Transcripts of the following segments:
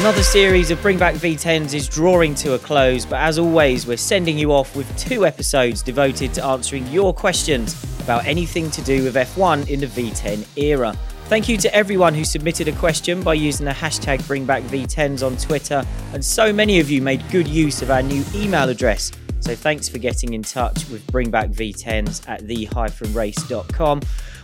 Another series of Bring Back V10s is drawing to a close, but as always, we're sending you off with two episodes devoted to answering your questions about anything to do with F1 in the V10 era. Thank you to everyone who submitted a question by using the hashtag BringBackV10s on Twitter, and so many of you made good use of our new email address. So thanks for getting in touch with bringbackv10s@the-race.com.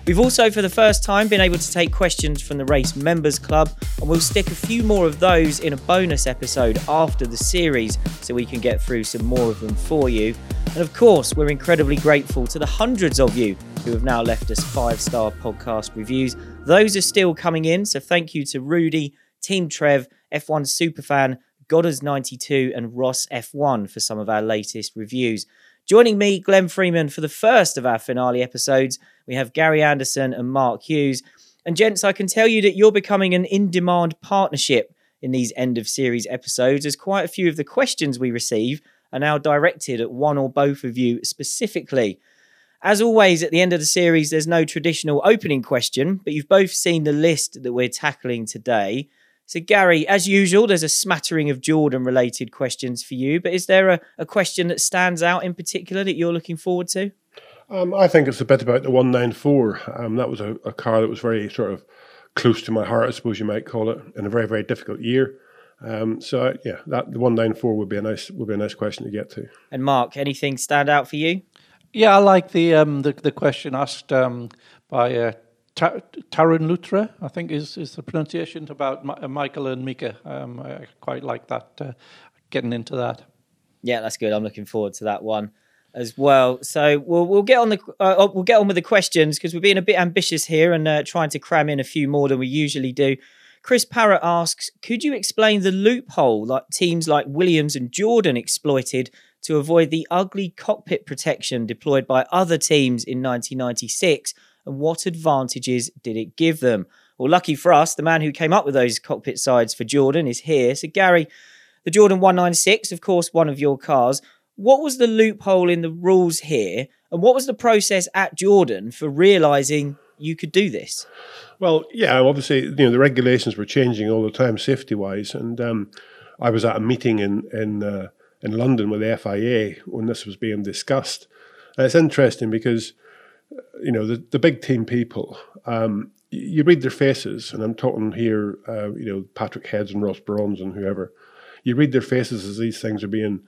We've also, for the first time, been able to take questions from the Race Members Club, and we'll stick a few more of those in a bonus episode after the series so we can get through some more of them for you. And of course, we're incredibly grateful to the hundreds of you who have now left us 5-star podcast reviews. Those are still coming in, so thank you to Rudy, Team Trev, F1 Superfan, Godders92 and Ross F1 for some of our latest reviews. Joining me, Glenn Freeman, for the first of our finale episodes, we have Gary Anderson and Mark Hughes. And gents, I can tell you that you're becoming an in-demand partnership in these end-of-series episodes, as quite a few of the questions we receive are now directed at one or both of you specifically. As always, at the end of the series, there's no traditional opening question, but you've both seen the list that we're tackling today. So, Gary, as usual, there's a smattering of Jordan-related questions for you, but is there a question that stands out in particular that you're looking forward to? I think it's a bit about the 194. That was a car that was very sort of close to my heart, I suppose you might call it, in a very, very difficult year. The 194 would be a nice question to get to. And Mark, anything stand out for you? Yeah, I like the question asked by Tarun Lutra, I think is the pronunciation, about Michael and Mika. I quite like that, getting into that. Yeah, that's good. I'm looking forward to that one as well. So we'll get on with the questions, because we're being a bit ambitious here and trying to cram in a few more than we usually do. Chris Parrott asks, could you explain the loophole that teams like Williams and Jordan exploited to avoid the ugly cockpit protection deployed by other teams in 1996, and what advantages did it give them? Well, lucky for us, the man who came up with those cockpit sides for Jordan is here. So, Gary, the Jordan 196, of course, one of your cars. What was the loophole in the rules here, and what was the process at Jordan for realising you could do this? Well, yeah, obviously, the regulations were changing all the time, safety-wise, and I was at a meeting in London with the FIA when this was being discussed. And it's interesting because, the big team people, you read their faces, and I'm talking here, Patrick Heads and Ross Brawns and whoever, you read their faces as these things are being,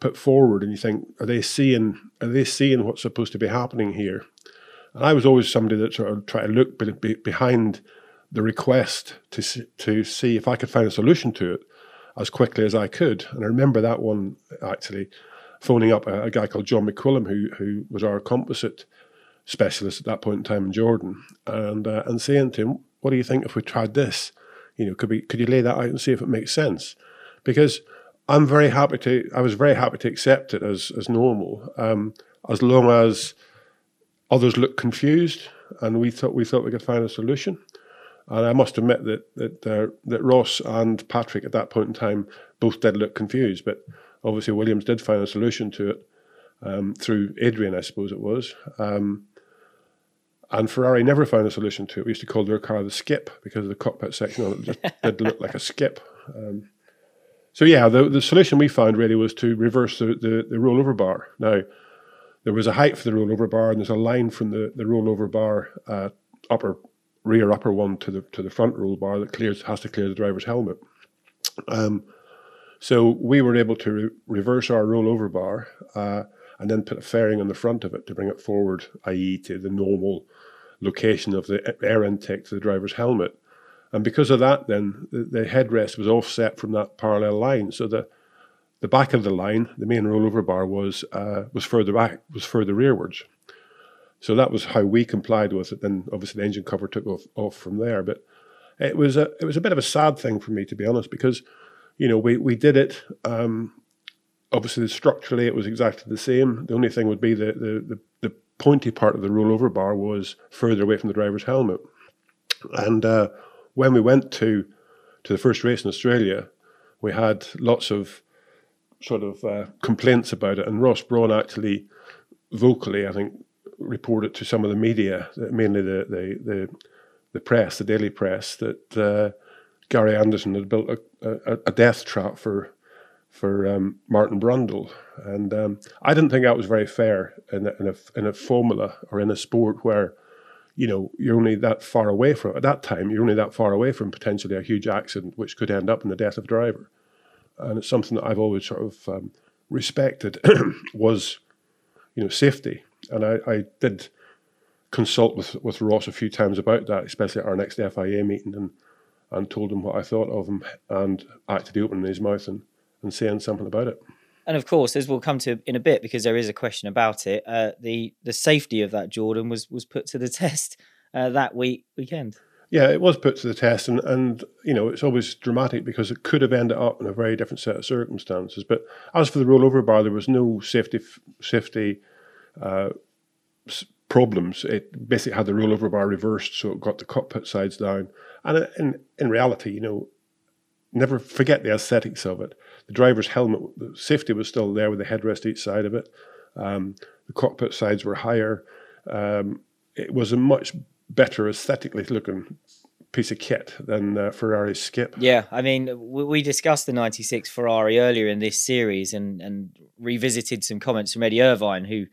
put forward, and you think, are they seeing what's supposed to be happening here? And I was always somebody that sort of tried to look behind the request to see if I could find a solution to it as quickly as I could. And I remember that one, actually, phoning up a guy called John McQuillam, who was our composite specialist at that point in time in Jordan, and saying to him, what do you think if we tried this? Could you lay that out and see if it makes sense? Because I was very happy to accept it as normal, as long as others looked confused, and we thought we could find a solution. And I must admit that Ross and Patrick at that point in time both did look confused, but obviously Williams did find a solution to it through Adrian, I suppose it was. And Ferrari never found a solution to it. We used to call their car the skip because the cockpit section on it just did look like a skip. The solution we found really was to reverse the rollover bar. Now, there was a height for the rollover bar, and there's a line from the rollover bar rear upper one to the front roll bar that has to clear the driver's helmet. So we were able to reverse our rollover bar and then put a fairing on the front of it to bring it forward, i.e. to the normal location of the air intake to the driver's helmet. And because of that, then the headrest was offset from that parallel line. So the back of the line, the main rollover bar, was further rearwards. So that was how we complied with it. Then obviously the engine cover took off from there. But it was a bit of a sad thing for me, to be honest, because we did it. Obviously structurally it was exactly the same. The only thing would be the pointy part of the rollover bar was further away from the driver's helmet. And when we went to the first race in Australia, we had lots of sort of complaints about it. And Ross Brawn actually vocally, I think, reported to some of the media, mainly the the press, the daily press, that Gary Anderson had built a death trap for Martin Brundle, and I didn't think that was very fair in a formula or in a sport where, you know, you're only that far away from, at that time, you're only that far away from potentially a huge accident which could end up in the death of a driver. And it's something that I've always sort of respected was, you know, safety. And I did consult with Ross a few times about that, especially at our next FIA meeting, and told him what I thought of him, and acted opening his mouth and saying something about it. And of course, as we'll come to in a bit, because there is a question about it, the safety of that Jordan was put to the test that weekend. Yeah, it was put to the test, and you know, it's always dramatic because it could have ended up in a very different set of circumstances. But as for the rollover bar, there was no safety problems. It basically had the rollover bar reversed, so it got the cockpit sides down. And in reality, you know, never forget the aesthetics of it. The driver's helmet, the safety was still there with the headrest each side of it. The cockpit sides were higher. It was a much better aesthetically looking piece of kit than Ferrari's skip. Yeah, I mean, we discussed the 96 Ferrari earlier in this series and revisited some comments from Eddie Irvine, who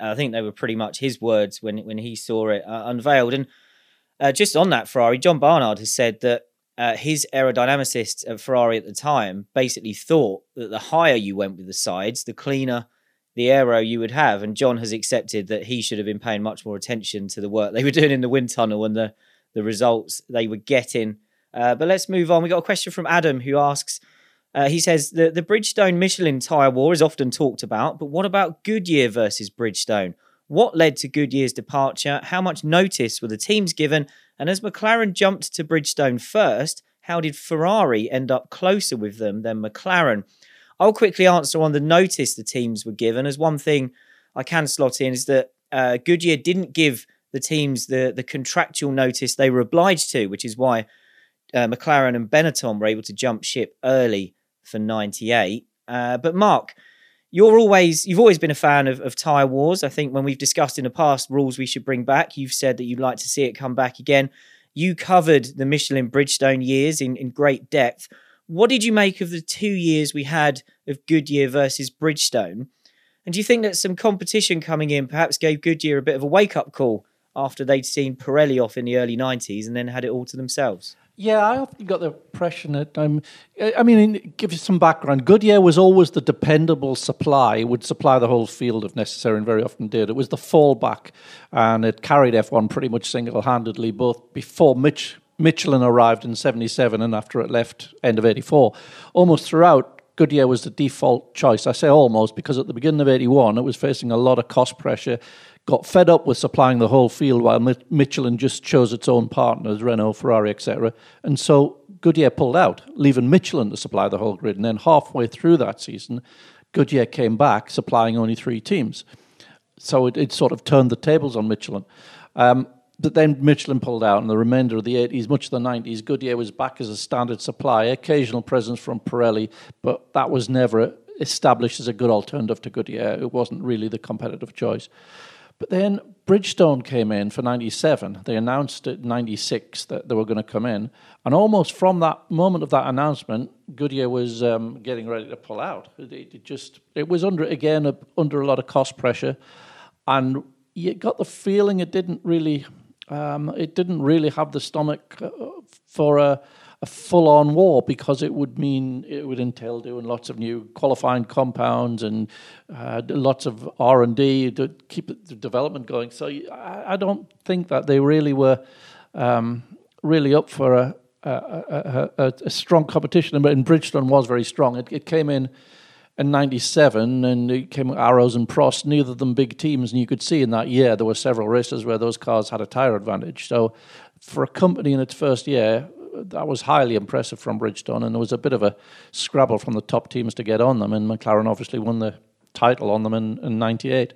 I think they were pretty much his words when he saw it unveiled. And just on that Ferrari, John Barnard has said that his aerodynamicist at Ferrari at the time basically thought that the higher you went with the sides, the cleaner the aero you would have. And John has accepted that he should have been paying much more attention to the work they were doing in the wind tunnel and the results they were getting. But let's move on. We got a question from Adam, who asks, he says, the Bridgestone Michelin tyre war is often talked about, but what about Goodyear versus Bridgestone? What led to Goodyear's departure? How much notice were the teams given? And as McLaren jumped to Bridgestone first, how did Ferrari end up closer with them than McLaren? I'll quickly answer on the notice the teams were given, as one thing I can slot in is that Goodyear didn't give the teams the contractual notice they were obliged to, which is why McLaren and Benetton were able to jump ship early for 98. But Mark, you've always been a fan of tyre wars. I think when we've discussed in the past rules we should bring back, you've said that you'd like to see it come back again. You covered the Michelin Bridgestone years in great depth. What did you make of the 2 years we had of Goodyear versus Bridgestone? And do you think that some competition coming in perhaps gave Goodyear a bit of a wake-up call after they'd seen Pirelli off in the early 90s and then had it all to themselves? Yeah, I often got the impression that, I mean, give you some background. Goodyear was always the dependable supply, would supply the whole field if necessary, and very often did. It was the fallback, and it carried F1 pretty much single-handedly, both before Michelin arrived in 77 and after it left, end of 84. Almost throughout, Goodyear was the default choice. I say almost, because at the beginning of 81, it was facing a lot of cost pressure, got fed up with supplying the whole field while Michelin just chose its own partners, Renault, Ferrari, etc. And so Goodyear pulled out, leaving Michelin to supply the whole grid. And then halfway through that season, Goodyear came back supplying only three teams. So it sort of turned the tables on Michelin. But then Michelin pulled out, and the remainder of the 80s, much of the 90s, Goodyear was back as a standard supplier, occasional presence from Pirelli, but that was never established as a good alternative to Goodyear. It wasn't really the competitive choice. But then Bridgestone came in for 97. They announced at 96 that they were going to come in. And almost from that moment of that announcement, Goodyear was getting ready to pull out. It was under a lot of cost pressure. And you got the feeling it didn't really have the stomach for a full-on war, because it would entail doing lots of new qualifying compounds and lots of R&D to keep the development going. So I don't think that they really were really up for a strong competition. And Bridgestone was very strong. It came in 97, and it came with Arrows and Prost, neither of them big teams. And you could see in that year there were several races where those cars had a tyre advantage. So for a company in its first year, that was highly impressive from Bridgestone, and there was a bit of a scrabble from the top teams to get on them, and McLaren obviously won the title on them in 98.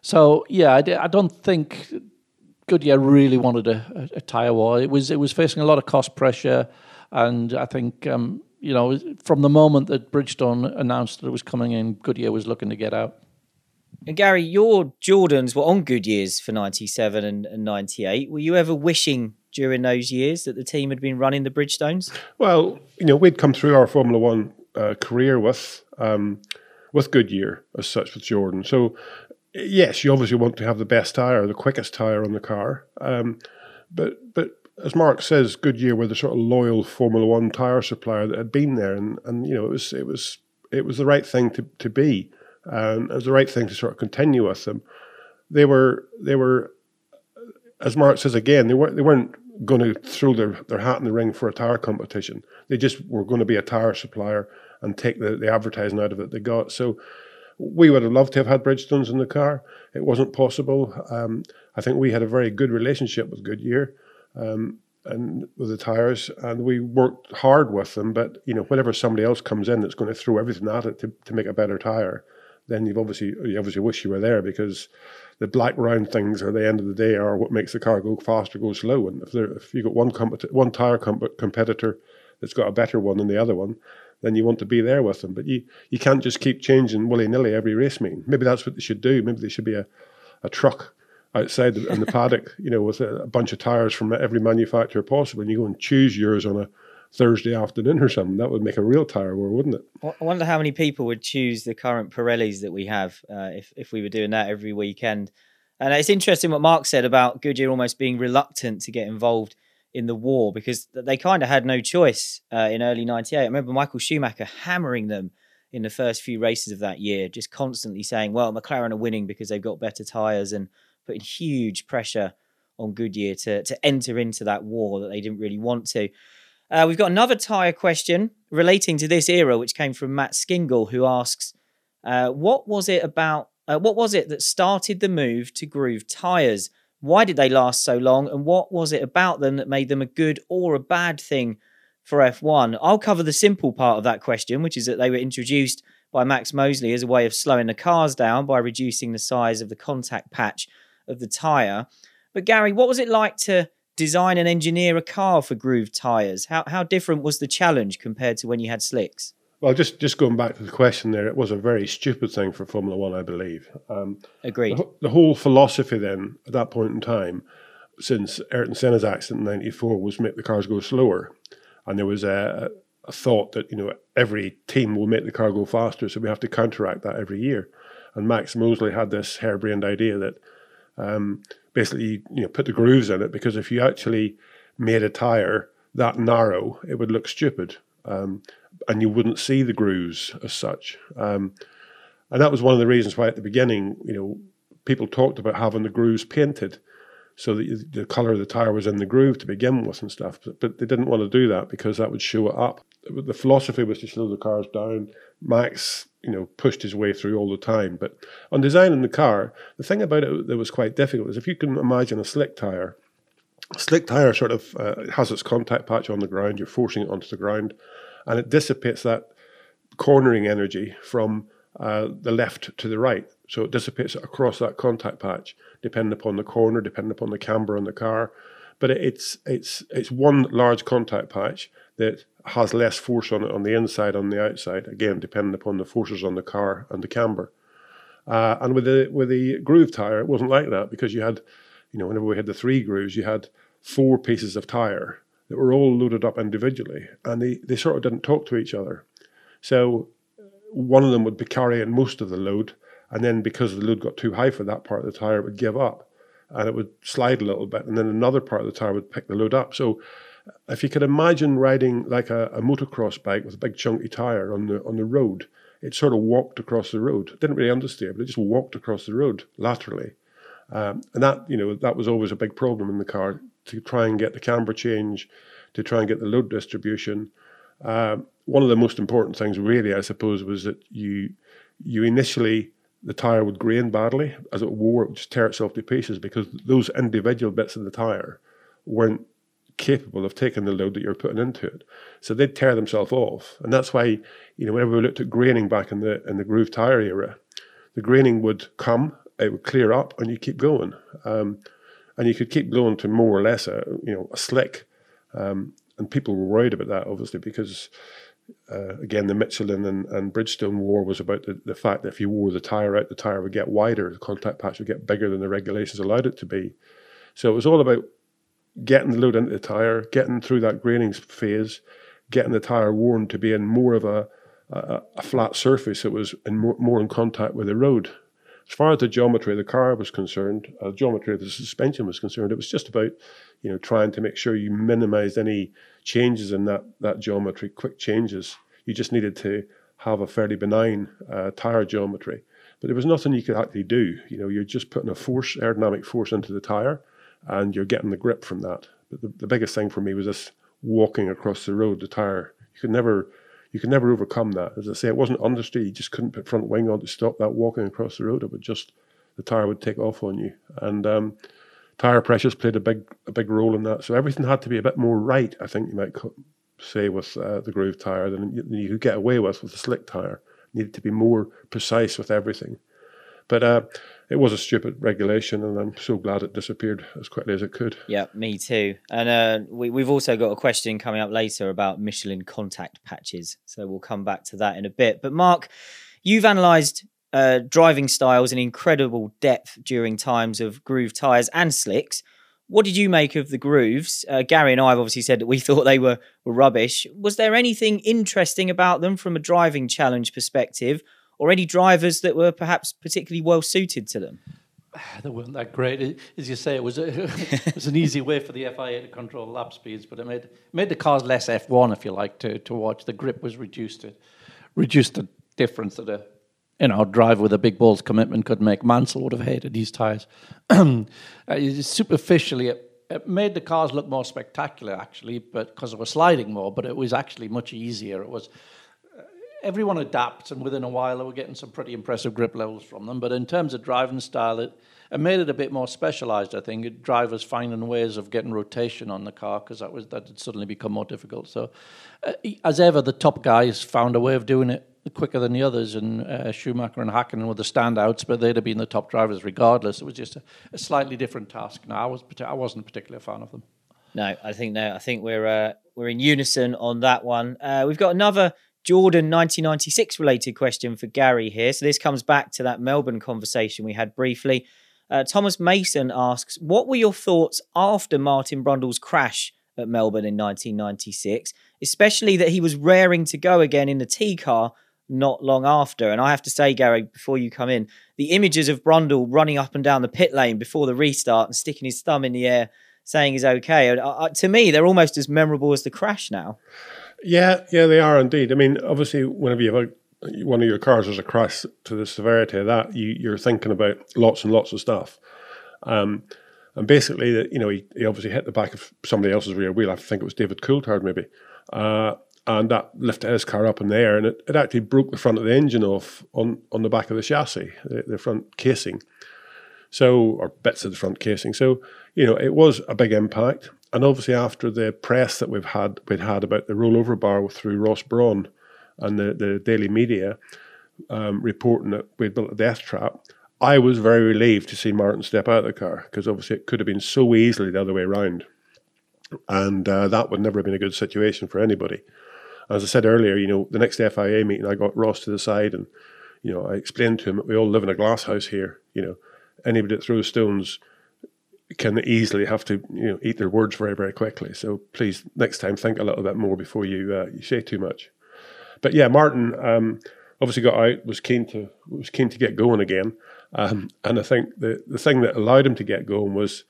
So, yeah, I don't think Goodyear really wanted a tyre war. It was facing a lot of cost pressure, and I think, you know, from the moment that Bridgestone announced that it was coming in, Goodyear was looking to get out. And Gary, your Jordans were on Goodyears for 97 and 98. Were you ever wishing during those years that the team had been running the Bridgestones? Well, you know, we'd come through our Formula One career with Goodyear as such, with Jordan. So yes, you obviously want to have the best tire, the quickest tire on the car. But as Mark says, Goodyear were the sort of loyal Formula One tire supplier that had been there, and you know, it was the right thing to be, and it was the right thing to sort of continue with them. They were, as Mark says again, they weren't going to throw their hat in the ring for a tire competition. They just were going to be a tire supplier and take the advertising out of it they got. So we would have loved to have had Bridgestones in the car. It wasn't possible. I think we had a very good relationship with Goodyear. And with the tires, and we worked hard with them, but you know, whenever somebody else comes in that's going to throw everything at it to make a better tire, then you obviously wish you were there, because the black round things at the end of the day are what makes the car go fast or go slow. And if you got one tire competitor that's got a better one than the other one, then you want to be there with them. But you can't just keep changing willy-nilly every race meeting. Maybe that's what they should do. Maybe there should be a truck outside in the paddock, you know, with a bunch of tires from every manufacturer possible, and you go and choose yours on a Thursday afternoon or something. That would make a real tire war, wouldn't it? I wonder how many people would choose the current Pirellis that we have if we were doing that every weekend. And it's interesting what Mark said about Goodyear almost being reluctant to get involved in the war, because they kind of had no choice in early 98. I remember Michael Schumacher hammering them in the first few races of that year, just constantly saying, well, McLaren are winning because they've got better tires, and putting huge pressure on Goodyear to enter into that war that they didn't really want to. We've got another tyre question relating to this era, which came from Matt Skingle, who asks, what was it that started the move to groove tyres? Why did they last so long? And what was it about them that made them a good or a bad thing for F1? I'll cover the simple part of that question, which is that they were introduced by Max Mosley as a way of slowing the cars down by reducing the size of the contact patch of the tyre. But Gary, what was it like to design and engineer a car for grooved tyres? How different was the challenge compared to when you had slicks? Well, just going back to the question there, it was a very stupid thing for Formula One, I believe. Agreed. The whole philosophy then, at that point in time, since Ayrton Senna's accident in 94, was make the cars go slower. And there was a thought that, you know, every team will make the car go faster, so we have to counteract that every year. And Max Mosley had this harebrained idea that basically, you know, put the grooves in it, because if you actually made a tire that narrow, it would look stupid, and you wouldn't see the grooves as such. And that was one of the reasons why at the beginning, you know, people talked about having the grooves painted so that the colour of the tire was in the groove to begin with and stuff. But they didn't want to do that because that would show it up. The philosophy was to slow the cars down. Max, you know, pushed his way through all the time. But on designing the car, the thing about it that was quite difficult is, if you can imagine a slick tire sort of has its contact patch on the ground, you're forcing it onto the ground, and it dissipates that cornering energy from the left to the right. So it dissipates across that contact patch, depending upon the corner, depending upon the camber on the car. But it's one large contact patch that has less force on it on the inside, on the outside, again, depending upon the forces on the car and the camber. And with the groove tire, it wasn't like that, because you had, you know, whenever we had the three grooves, you had four pieces of tire that were all loaded up individually, and they sort of didn't talk to each other. So one of them would be carrying most of the load, and then because the load got too high for that part of the tire, it would give up, and it would slide a little bit, and then another part of the tire would pick the load up. So if you could imagine riding like a motocross bike with a big chunky tire on the road, it sort of walked across the road. It didn't really understeer, but it just walked across the road laterally. And that, you know, that was always a big problem in the car, to try and get the camber change, to try and get the load distribution. One of the most important things really, I suppose, was that you initially, the tire would grain badly. As it wore, it would just tear itself to pieces, because those individual bits of the tire weren't capable of taking the load that you're putting into it, so they'd tear themselves off. And that's why, you know, whenever we looked at graining back in the groove tire era, the graining would come, it would clear up, and you keep going, and you could keep going to more or less a slick, and people were worried about that, obviously, because again, the Michelin and Bridgestone war was about the fact that if you wore the tire out, the tire would get wider, the contact patch would get bigger than the regulations allowed it to be. So it was all about getting the load into the tyre, getting through that graining phase, getting the tyre worn to be in more of a flat surface that was in more in contact with the road. As far as the geometry of the car was concerned, the geometry of the suspension was concerned, it was just about, you know, trying to make sure you minimized any changes in that geometry, quick changes. You just needed to have a fairly benign tire geometry. But there was nothing you could actually do. You know, you're just putting a force, aerodynamic force into the tire, and you're getting the grip from that. But the biggest thing for me was this walking across the road, the tire. You could never overcome that. As I say, it wasn't understeer. You just couldn't put front wing on to stop that walking across the road. It would just, the tire would take off on you. And tire pressures played a big role in that. So everything had to be a bit more right, I think you might say, with the groove tire than you could get away with the slick tire. Needed to be more precise with everything. But it was a stupid regulation, and I'm so glad it disappeared as quickly as it could. Yeah, me too. And we've also got a question coming up later about Michelin contact patches, so we'll come back to that in a bit. But Mark, you've analysed driving styles in incredible depth during times of groove tyres and slicks. What did you make of the grooves? Gary and I have obviously said that we thought they were rubbish. Was there anything interesting about them from a driving challenge perspective, or any drivers that were perhaps particularly well suited to them? They weren't that great. As you say, it was an easy way for the FIA to control lap speeds, but it made the cars less F1, if you like, to watch. The grip was reduced. It reduced the difference that a driver with a big balls commitment could make. Mansell would have hated these tyres. Superficially, it made the cars look more spectacular, actually, but because they were sliding more, but it was actually much easier. It was... Everyone adapts, and within a while they were getting some pretty impressive grip levels from them. But in terms of driving style, it made it a bit more specialised, I think. Drivers finding ways of getting rotation on the car, because that had suddenly become more difficult. So, as ever, the top guys found a way of doing it quicker than the others, and Schumacher and Hakkinen were the standouts, but they'd have been the top drivers regardless. It was just a slightly different task. Now, I wasn't particularly a fan of them. No, I think we're in unison on that one. We've got another Jordan 1996 related question for Gary here. So this comes back to that Melbourne conversation we had briefly. Thomas Mason asks, what were your thoughts after Martin Brundle's crash at Melbourne in 1996, especially that he was raring to go again in the T car not long after? And I have to say, Gary, before you come in, the images of Brundle running up and down the pit lane before the restart and sticking his thumb in the air saying he's okay, to me, they're almost as memorable as the crash now. Yeah, they are indeed. I mean, obviously, whenever you have one of your cars as a crash to the severity of that, you're thinking about lots and lots of stuff. And basically, he obviously hit the back of somebody else's rear wheel. I think it was David Coulthard, maybe. And that lifted his car up in the air, and it actually broke the front of the engine off on the back of the chassis, the front casing. So, or bits of the front casing. So, it was a big impact. And obviously, after the press that we'd had about the rollover bar through Ross Brawn and the daily media reporting that we'd built a death trap, I was very relieved to see Martin step out of the car, because obviously it could have been so easily the other way around. And that would never have been a good situation for anybody. As I said earlier, the next FIA meeting, I got Ross to the side and, I explained to him that we all live in a glass house here. Anybody that throws stones can easily have to eat their words very, very quickly. So please, next time, think a little bit more before you say too much. But yeah, Martin obviously got out, was keen to get going again, and I think the thing that allowed him to get going was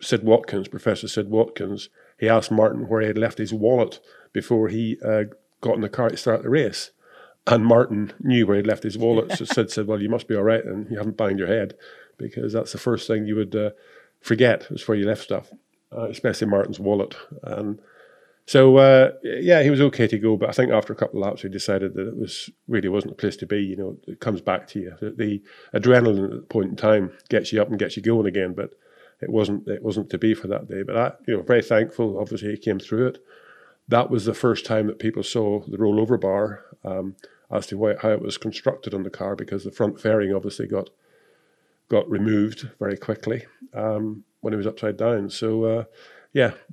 Professor Sid Watkins. He asked Martin where he had left his wallet before he got in the car to start the race, and Martin knew where he'd left his wallet. So Sid said, "Well, you must be all right, and you haven't banged your head, because that's the first thing you would forget is where you left stuff, especially Martin's wallet." And so, he was okay to go, but I think after a couple of laps, he decided that it really wasn't a place to be. It comes back to you. The adrenaline at the point in time gets you up and gets you going again, but it wasn't to be for that day. But I, very thankful. Obviously, he came through it. That was the first time that people saw the rollover bar as to how it was constructed on the car, because the front fairing obviously got removed very quickly when he was upside down. So,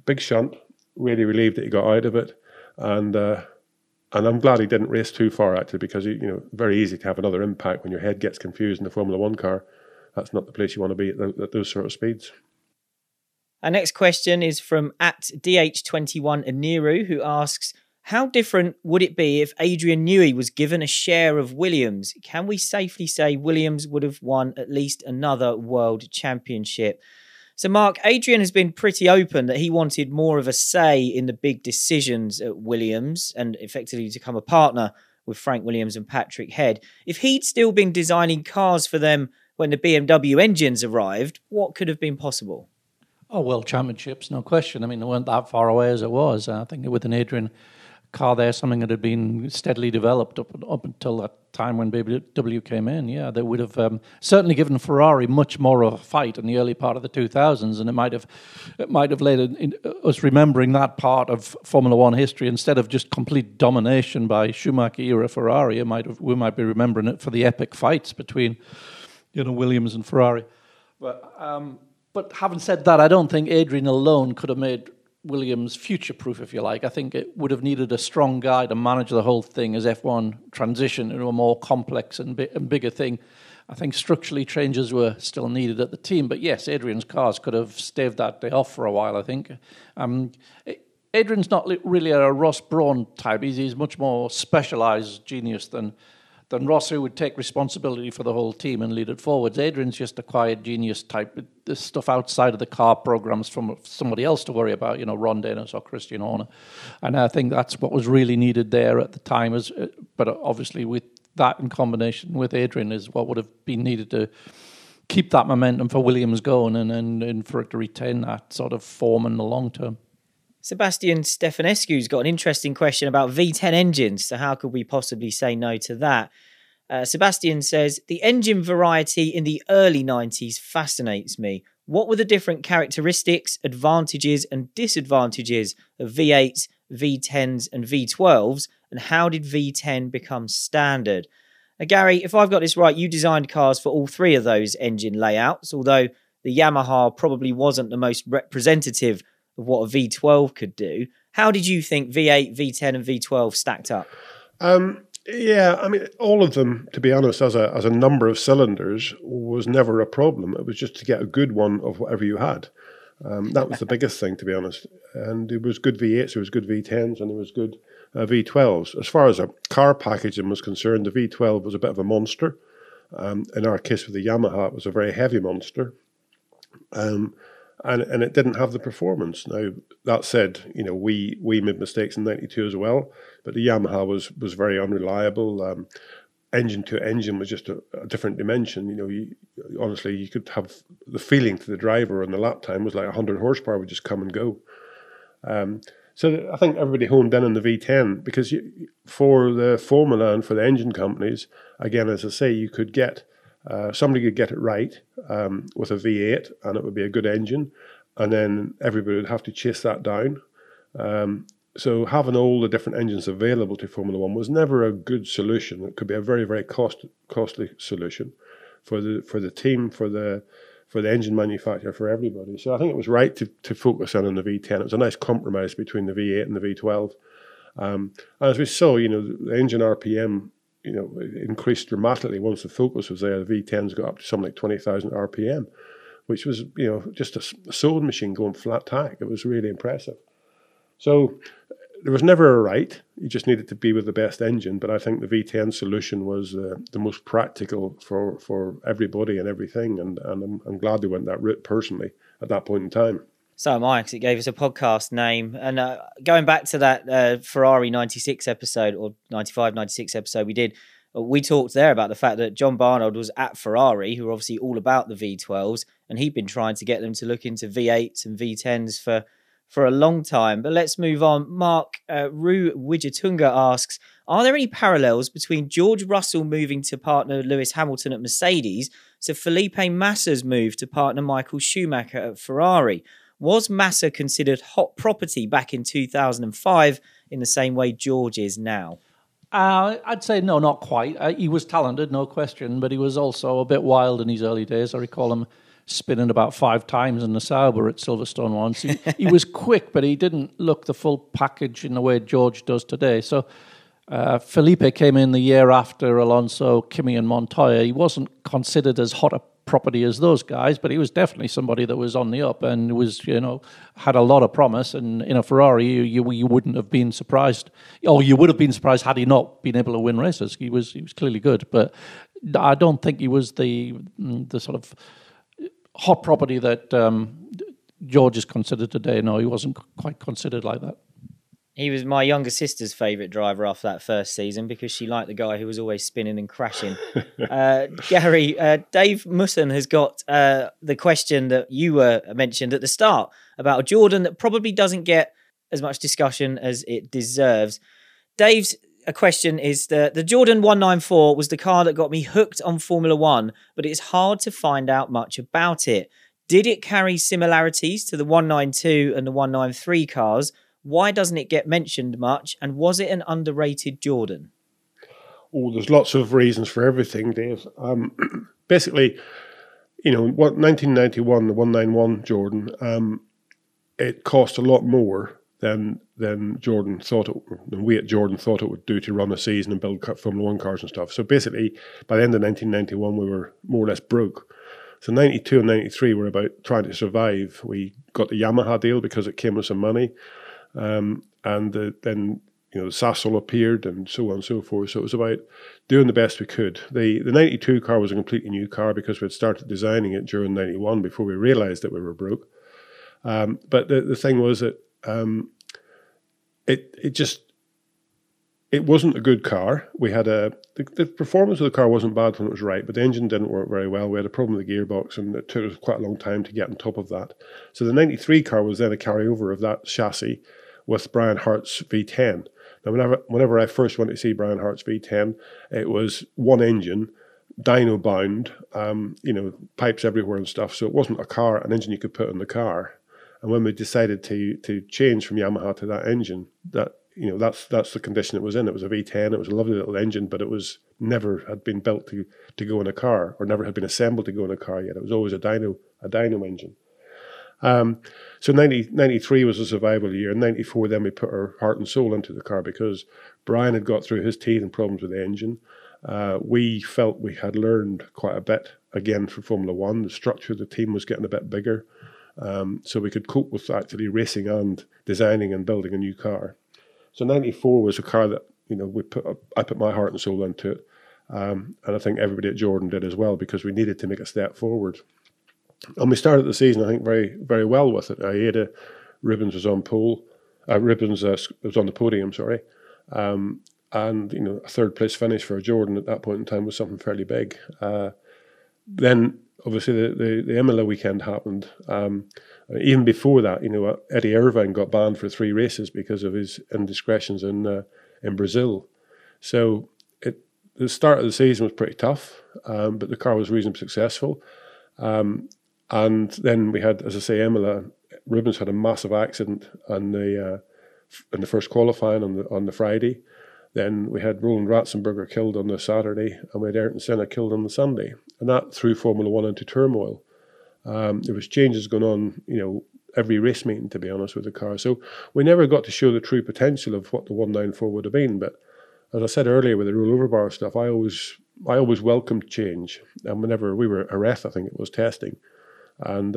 big shunt. Really relieved that he got out of it. And I'm glad he didn't race too far, actually, because, very easy to have another impact when your head gets confused in the Formula One car. That's not the place you want to be at those sort of speeds. Our next question is from @DH21Aniru, who asks, how different would it be if Adrian Newey was given a share of Williams? Can we safely say Williams would have won at least another world championship? So, Mark, Adrian has been pretty open that he wanted more of a say in the big decisions at Williams and effectively to become a partner with Frank Williams and Patrick Head. If he'd still been designing cars for them when the BMW engines arrived, what could have been possible? Oh, world championships, no question. I mean, they weren't that far away as it was. I think with an Adrian car there, something that had been steadily developed up until that time when BMW came in, yeah, they would have certainly given Ferrari much more of a fight in the early part of the 2000s, and it might have led us remembering that part of Formula One history instead of just complete domination by Schumacher era Ferrari. We might be remembering it for the epic fights between, you know, Williams and Ferrari. But having said that, I don't think Adrian alone could have made Williams future-proof, if you like. I think it would have needed a strong guy to manage the whole thing as F1 transitioned into a more complex and bigger thing. I think structurally changes were still needed at the team, but yes, Adrian's cars could have staved that day off for a while, I think. Adrian's not really a Ross Brawn type. He's much more specialised genius than Ross, who would take responsibility for the whole team and lead it forwards. Adrian's just a quiet genius type. The stuff outside of the car programs from somebody else to worry about, you know, Ron Dennis or Christian Horner. And I think that's what was really needed there at the time. But obviously with that in combination with Adrian is what would have been needed to keep that momentum for Williams going and for it to retain that sort of form in the long term. Sebastian Stefanescu's got an interesting question about V10 engines, so how could we possibly say no to that? Sebastian says, the engine variety in the early 90s fascinates me. What were the different characteristics, advantages and disadvantages of V8s, V10s and V12s, and how did V10 become standard? Now, Gary, if I've got this right, you designed cars for all three of those engine layouts, although the Yamaha probably wasn't the most representative of what a V12 could do. How did you think V8, V10 and V12 stacked up? Yeah, I mean, all of them, to be honest, as a number of cylinders was never a problem. It was just to get a good one of whatever you had. That was the biggest thing, to be honest. And it was good V8s, there was good V10s, and there was good V12s. As far as a car packaging was concerned, the V12 was a bit of a monster. In our case with the Yamaha, it was a very heavy monster. And it didn't have the performance. Now, that said, you know, we made mistakes in 92 as well, but the Yamaha was very unreliable. Engine to engine was just a different dimension. You know, honestly, you could have the feeling to the driver on the lap time was like 100 horsepower would just come and go. So I think everybody honed in on the V10 because for the formula and for the engine companies, again, as I say, you could get somebody could get it right with a V8 and it would be a good engine, and then everybody would have to chase that down. So having all the different engines available to Formula One was never a good solution. It could be a very, very costly solution for the team, for the engine manufacturer, for everybody. So I think it was right to focus on the V10. It was a nice compromise between the V8 and the V12. As we saw, you know, the engine RPM, you know, it increased dramatically once the focus was there. The V10s got up to something like 20,000 RPM, which was, you know, just a sewing machine going flat tack. It was really impressive. So there was never a right. You just needed to be with the best engine. But I think the V10 solution was the most practical for everybody and everything. And I'm glad they went that route personally at that point in time. So am I, because it gave us a podcast name. And going back to that Ferrari 96 episode, or 95, 96 episode we did, we talked there about the fact that John Barnard was at Ferrari, who are obviously all about the V12s, and he'd been trying to get them to look into V8s and V10s for a long time. But let's move on. Mark Rue Wijatunga asks, are there any parallels between George Russell moving to partner Lewis Hamilton at Mercedes to Felipe Massa's move to partner Michael Schumacher at Ferrari? Was Massa considered hot property back in 2005 in the same way George is now? I'd say no, not quite. He was talented, no question, but he was also a bit wild in his early days. I recall him spinning about 5 times in the Sauber at Silverstone once. He was quick, but he didn't look the full package in the way George does today. So Felipe came in the year after Alonso, Kimi and Montoya. He wasn't considered as hot a property as those guys, but he was definitely somebody that was on the up and was, you know, had a lot of promise. And in a Ferrari, you wouldn't have been surprised, or you would have been surprised had he not been able to win races. He was clearly good, but I don't think he was the sort of hot property that George is considered today. No, he wasn't quite considered like that. He was my younger sister's favourite driver after that first season because she liked the guy who was always spinning and crashing. Gary, Dave Musson has got the question that you were mentioned at the start about Jordan that probably doesn't get as much discussion as it deserves. Dave's question is that the Jordan 194 was the car that got me hooked on Formula One, but it's hard to find out much about it. Did it carry similarities to the 192 and the 193 cars? Why doesn't it get mentioned much? And was it an underrated Jordan? Oh, there's lots of reasons for everything, Dave. Basically, you know, 1991, the 191 Jordan, it cost a lot more than Jordan thought it, the weight Jordan thought it would do to run a season and build Formula One cars and stuff. So basically, by the end of 1991, we were more or less broke. So 92 and 93 were about trying to survive. We got the Yamaha deal because it came with some money. Then, you know, the Sasol appeared and so on and so forth. So it was about doing the best we could. The 92 car was a completely new car because we had started designing it during 91 before we realized that we were broke. But the thing was that it wasn't a good car. We had the performance of the car wasn't bad when it was right, but the engine didn't work very well. We had a problem with the gearbox, and it took us quite a long time to get on top of that. So the 93 car was then a carryover of that chassis with Brian Hart's V10. Now, whenever I first went to see Brian Hart's V10, it was one engine, dyno-bound, you know, pipes everywhere and stuff. So it wasn't a car, an engine you could put in the car. And when we decided to change from Yamaha to that engine, that, you know, that's the condition it was in. It was a V10. It was a lovely little engine, but it was never had been built to go in a car, or never had been assembled to go in a car yet. It was always a dyno engine. So 93 was a survival year. In 94, then we put our heart and soul into the car because Brian had got through his teeth and problems with the engine. We felt we had learned quite a bit again for Formula One. The structure of the team was getting a bit bigger, so we could cope with actually racing and designing and building a new car. So 94 was a car that, you know, I put my heart and soul into it, and I think everybody at Jordan did as well because we needed to make a step forward. And we started the season, I think, very, very well with it. Aida Rubens was on pole. Rubens was on the podium, sorry. And, you know, a third place finish for Jordan at that point in time was something fairly big. Then, obviously, the Imola weekend happened. Even before that, you know, Eddie Irvine got banned for 3 races because of his indiscretions in Brazil. So the start of the season was pretty tough, but the car was reasonably successful. And then we had, as I say, Imola. Rubens had a massive accident in the first qualifying on the Friday. Then we had Roland Ratzenberger killed on the Saturday, and we had Ayrton Senna killed on the Sunday. And that threw Formula One into turmoil. There was changes going on, you know, every race meeting, to be honest, with the car. So we never got to show the true potential of what the 194 would have been. But as I said earlier, with the rollover bar stuff, I always welcomed change. And whenever we were at Jerez, I think it was testing, and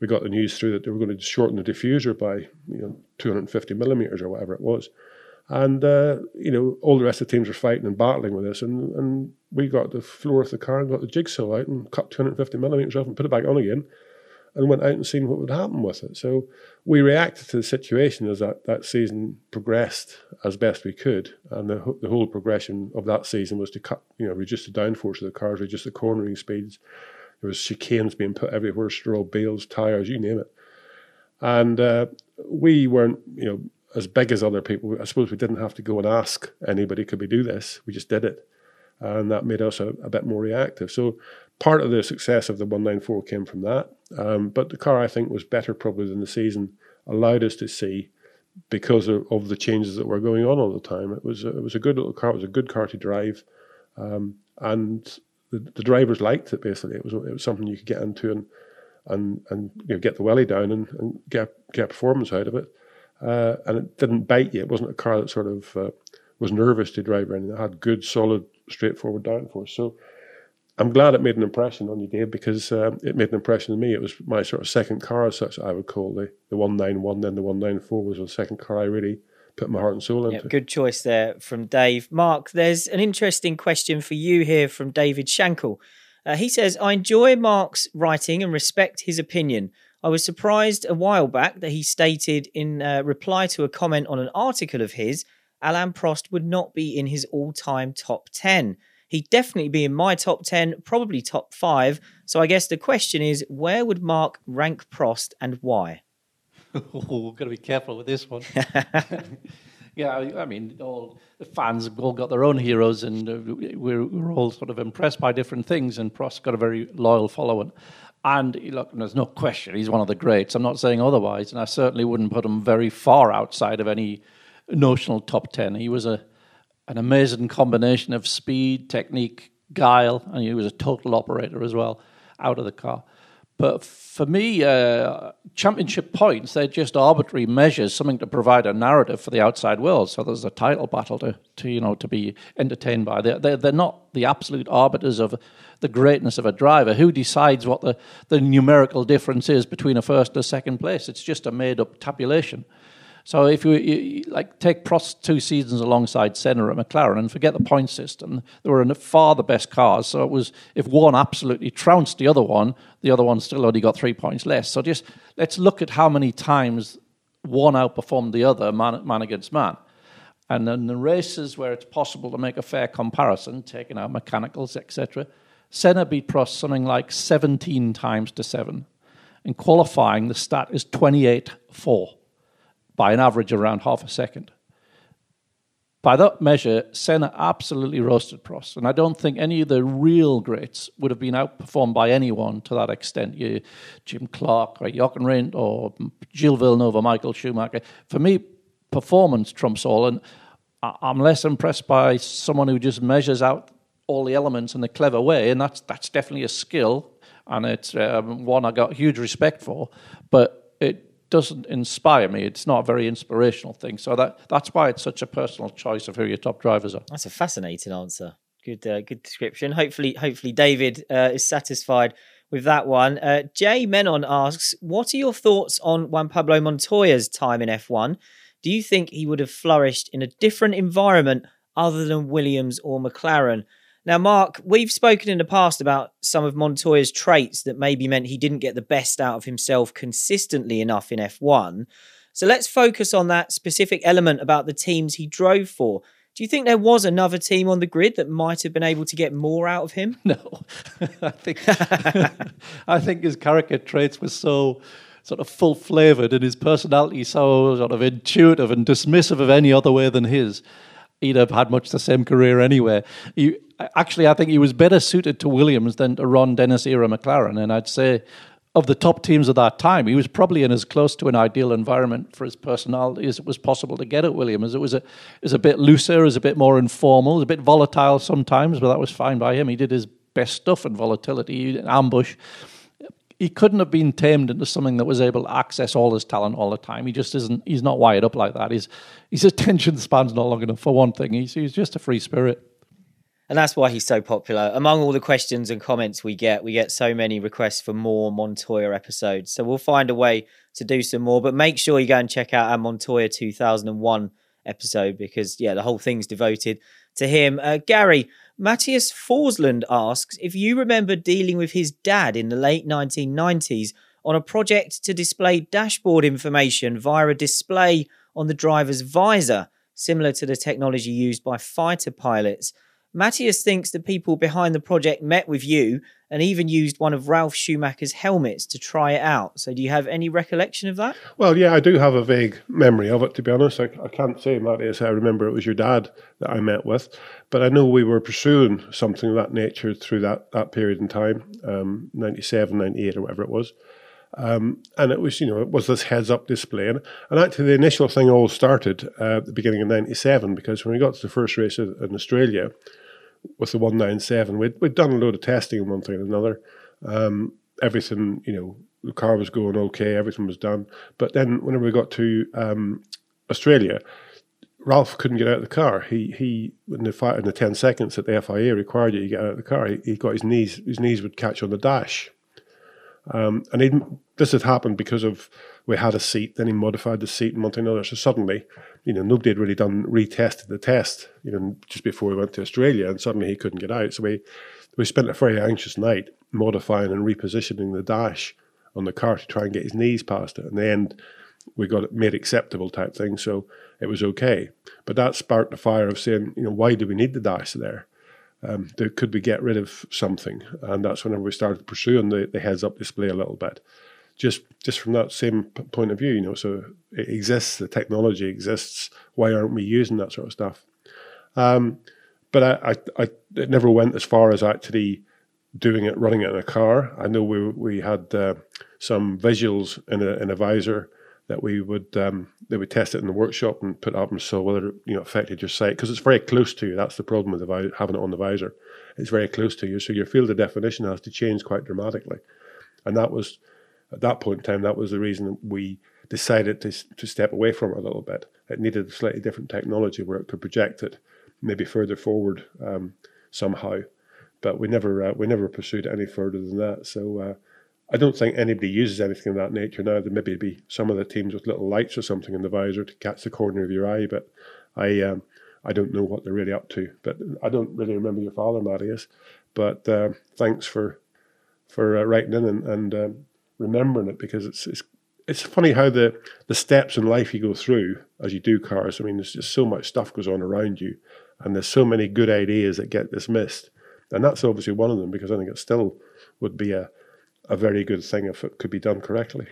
we got the news through that they were going to shorten the diffuser by, you know, 250 millimeters or whatever it was. And, you know, all the rest of the teams were fighting and battling with this. And we got the floor of the car and got the jigsaw out and cut 250 millimeters off and put it back on again and went out and seen what would happen with it. So we reacted to the situation as that season progressed as best we could. And the whole progression of that season was to cut, you know, reduce the downforce of the cars, reduce the cornering speeds. There was chicanes being put everywhere, straw bales, tires, you name it. And we weren't, you know, as big as other people. I suppose we didn't have to go and ask anybody, could we do this? We just did it. And that made us a bit more reactive. So part of the success of the 194 came from that. But the car, I think, was better probably than the season allowed us to see because of the changes that were going on all the time. It was a good little car. It was a good car to drive. And the drivers liked it, basically. It was something you could get into and you know, get the welly down and get performance out of it. And it didn't bite you. It wasn't a car that sort of was nervous to drive around. It had good, solid, straightforward downforce. So I'm glad it made an impression on you, Dave, because it made an impression on me. It was my sort of second car, as such, I would call the 191, then the 194 was the second car I really put my heart and soul into. Good choice there from Dave. Mark, there's an interesting question for you here from David Shankle. He says, I enjoy Mark's writing and respect his opinion. I was surprised a while back that he stated in reply to a comment on an article of his, Alain Prost would not be in his all-time top 10. He'd definitely be in my top 10, probably top 5. So I guess the question is, where would Mark rank Prost and why? We've got to be careful with this one. Yeah, I mean, all the fans have all got their own heroes, and we're all sort of impressed by different things, and Prost's got a very loyal following. And look, there's no question, he's one of the greats. I'm not saying otherwise, and I certainly wouldn't put him very far outside of any notional top 10. He was an amazing combination of speed, technique, guile, and he was a total operator as well out of the car. But for me, championship points, they're just arbitrary measures, something to provide a narrative for the outside world. So there's a title battle to be entertained by. They're not the absolute arbiters of the greatness of a driver. Who decides what the numerical difference is between a first and a second place? It's just a made-up tabulation. So if you like take Prost 2 seasons alongside Senna at McLaren and forget the point system, they were far the best cars. So it was, if one absolutely trounced the other one still only got 3 points less. So just let's look at how many times one outperformed the other, man against man. And then the races where it's possible to make a fair comparison, taking out mechanicals, etc., Senna beat Prost something like 17 times to 7. In qualifying, the stat is 28-4. By an average of around half a second. By that measure, Senna absolutely roasted Prost, and I don't think any of the real greats would have been outperformed by anyone to that extent. Jim Clark or Jochen Rindt or Gilles Villeneuve or Michael Schumacher. For me, performance trumps all, and I'm less impressed by someone who just measures out all the elements in a clever way, and that's definitely a skill, and it's one I got huge respect for, but it doesn't inspire me. It's not a very inspirational thing. So that's why it's such a personal choice of who your top drivers are. That's a fascinating answer. Good description. Hopefully David is satisfied with that one. Jay Menon asks, what are your thoughts on Juan Pablo Montoya's time in F1? Do you think he would have flourished in a different environment other than Williams or McLaren? Now, Mark, we've spoken in the past about some of Montoya's traits that maybe meant he didn't get the best out of himself consistently enough in F1. So let's focus on that specific element about the teams he drove for. Do you think there was another team on the grid that might have been able to get more out of him? No. I think his character traits were so sort of full-flavoured and his personality so sort of intuitive and dismissive of any other way than his. He'd have had much the same career anywhere. I think he was better suited to Williams than to Ron Dennis era McLaren. And I'd say of the top teams of that time, he was probably in as close to an ideal environment for his personality as it was possible to get at Williams. It was a bit looser, it was a bit more informal, it was a bit volatile sometimes, but that was fine by him. He did his best stuff in volatility, in ambush. He couldn't have been tamed into something that was able to access all his talent all the time. He just isn't. He's not wired up like that. His attention span's not long enough, for one thing. He's just a free spirit. And that's why he's so popular. Among all the questions and comments we get so many requests for more Montoya episodes. So we'll find a way to do some more. But make sure you go and check out our Montoya 2001 episode because, yeah, the whole thing's devoted to him. Gary, Matthias Forsland asks, if you remember dealing with his dad in the late 1990s on a project to display dashboard information via a display on the driver's visor, similar to the technology used by fighter pilots. Matthias thinks the people behind the project met with you and even used one of Ralph Schumacher's helmets to try it out. So do you have any recollection of that? Well, yeah, I do have a vague memory of it, to be honest. I can't say, Matthias, I remember it was your dad that I met with, but I know we were pursuing something of that nature through that period in time, 97, 98 or whatever it was. And it was, it was this heads-up display. And actually the initial thing all started at the beginning of 97, because when we got to the first race in Australia with the 197, we'd done a load of testing on one thing and another. Everything, the car was going okay, everything was done. But then whenever we got to Australia, Ralph couldn't get out of the car. He in the 10 seconds that the FIA required you to get out of the car, he got his knees. His knees would catch on the dash. And this had happened because of we had a seat, then he modified the seat and one thing or another. So suddenly, you know, nobody had really retested the test, you know, just before we went to Australia, and suddenly he couldn't get out. So we spent a very anxious night modifying and repositioning the dash on the car to try and get his knees past it. In the end, we got it made acceptable type thing, so it was okay. But that sparked the fire of saying, you know, why do we need the dash there? Could we get rid of something? And that's whenever we started pursuing the heads-up display a little bit. Just from that same point of view, you know, so it exists, the technology exists, why aren't we using that sort of stuff? But it never went as far as actually doing it, running it in a car. I know we had some visuals in a visor that we would test it in the workshop and put up and saw whether it, you know, affected your sight, because it's very close to you. That's the problem with having it on the visor. It's very close to you, so your field of definition has to change quite dramatically. And that was, at that point in time, that was the reason we decided to step away from it a little bit. It needed a slightly different technology where it could project it maybe further forward somehow, but we never pursued it any further than that. So. I don't think anybody uses anything of that nature now. There maybe be some of the teams with little lights or something in the visor to catch the corner of your eye, but I don't know what they're really up to. But I don't really remember your father, Marius. But thanks for writing in and remembering it, because it's funny how the steps in life you go through as you do cars. I mean, there's just so much stuff goes on around you, and there's so many good ideas that get dismissed, and that's obviously one of them, because I think it still would be a very good thing if it could be done correctly.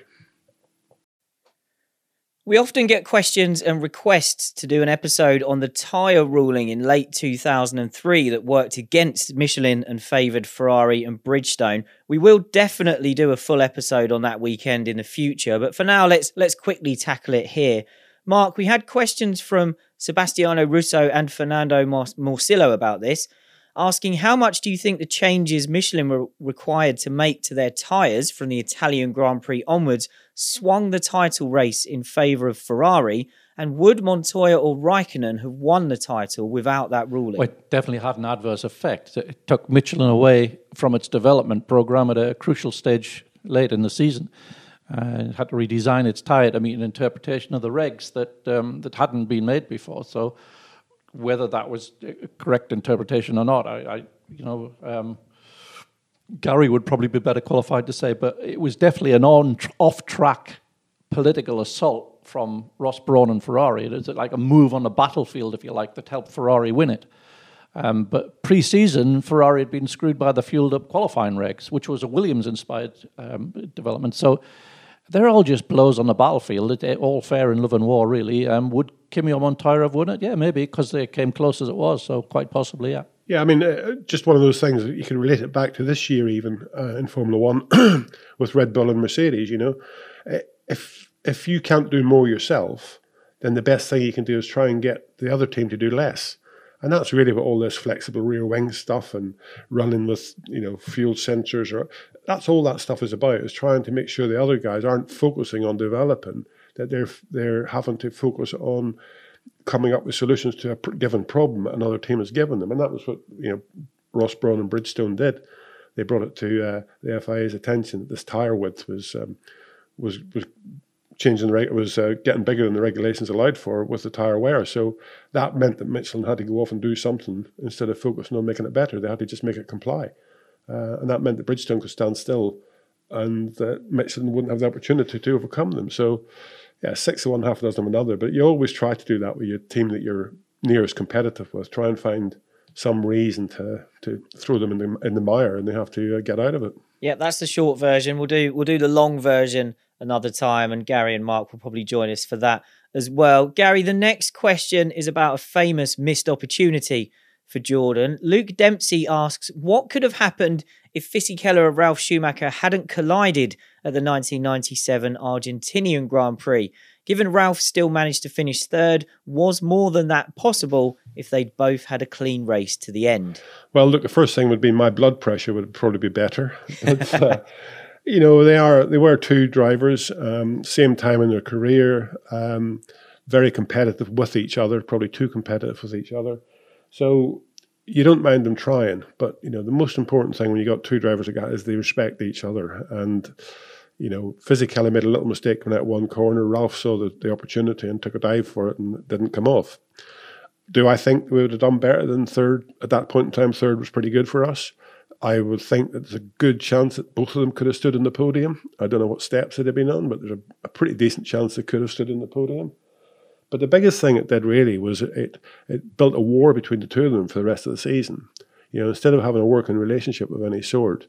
We often get questions and requests to do an episode on the tyre ruling in late 2003 that worked against Michelin and favoured Ferrari and Bridgestone. We will definitely do a full episode on that weekend in the future, but for now, let's quickly tackle it here. Mark, we had questions from Sebastiano Russo and Fernando Morcillo about this, asking how much do you think the changes Michelin were required to make to their tyres from the Italian Grand Prix onwards swung the title race in favour of Ferrari, and would Montoya or Raikkonen have won the title without that ruling? Well, it definitely had an adverse effect. It took Michelin away from its development programme at a crucial stage late in the season. It had to redesign its tyre to meet an interpretation of the regs that hadn't been made before, so whether that was a correct interpretation or not, Gary would probably be better qualified to say, but it was definitely an off-track political assault from Ross Brawn and Ferrari. It was like a move on the battlefield, if you like, that helped Ferrari win it. But pre-season, Ferrari had been screwed by the fueled-up qualifying regs, which was a Williams-inspired development. So they're all just blows on the battlefield, all fair in love and war, really. Would Kimi or Montoya have won it? Yeah, maybe, because they came close as it was, so quite possibly, yeah. Yeah, I mean, just one of those things that you can relate it back to this year even in Formula One with Red Bull and Mercedes, you know. If you can't do more yourself, then the best thing you can do is try and get the other team to do less. And that's really what all this flexible rear wing stuff and running with, you know, fuel sensors, or that's all that stuff is about, is trying to make sure the other guys aren't focusing on developing, that they're having to focus on coming up with solutions to a given problem that another team has given them. And that was what, you know, Ross Brawn and Bridgestone did. They brought it to the FIA's attention that this tyre width was changing the rate, was getting bigger than the regulations allowed for with the tyre wear. So that meant that Michelin had to go off and do something instead of focusing on making it better. They had to just make it comply. And that meant that Bridgestone could stand still and that Michelin wouldn't have the opportunity to overcome them. So, yeah, six of one, half a dozen of another. But you always try to do that with your team that you're nearest competitive with. Try and find some reason to throw them in the mire, and they have to get out of it. Yeah, that's the short version. We'll do the long version another time, and Gary and Mark will probably join us for that as well. Gary, the next question is about a famous missed opportunity for Jordan. Luke Dempsey asks, what could have happened if Fisichella and Ralph Schumacher hadn't collided at the 1997 Argentinian Grand Prix? Given Ralph still managed to finish third, was more than that possible if they'd both had a clean race to the end? Well, look, the first thing would be my blood pressure would probably be better. But, you know, they were two drivers, same time in their career. very competitive with each other, probably too competitive with each other. So you don't mind them trying, but, you know, the most important thing when you got two drivers like that is they respect each other. And, you know, physically made a little mistake coming out one corner. Ralph saw the opportunity and took a dive for it, and it didn't come off. Do I think we would have done better than third? At that point in time, third was pretty good for us. I would think that there's a good chance that both of them could have stood in the podium. I don't know what steps they'd have been on, but there's a pretty decent chance they could have stood in the podium. But the biggest thing it did really was it built a war between the two of them for the rest of the season. You know, instead of having a working relationship of any sort,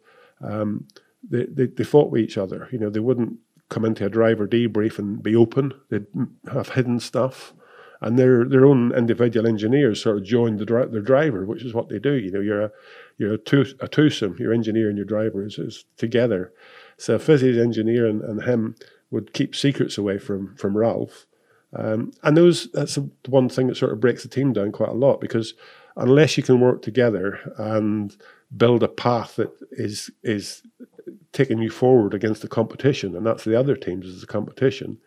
they fought with each other. You know, they wouldn't come into a driver debrief and be open. They'd have hidden stuff. And their own individual engineers sort of joined their driver, which is what they do. You know, you're a twosome. Your engineer and your driver is together. So Fizzy's engineer and him would keep secrets away from Ralph. And that's one thing that sort of breaks the team down quite a lot, because unless you can work together and build a path that is taking you forward against the competition, and that's the other teams is the competition,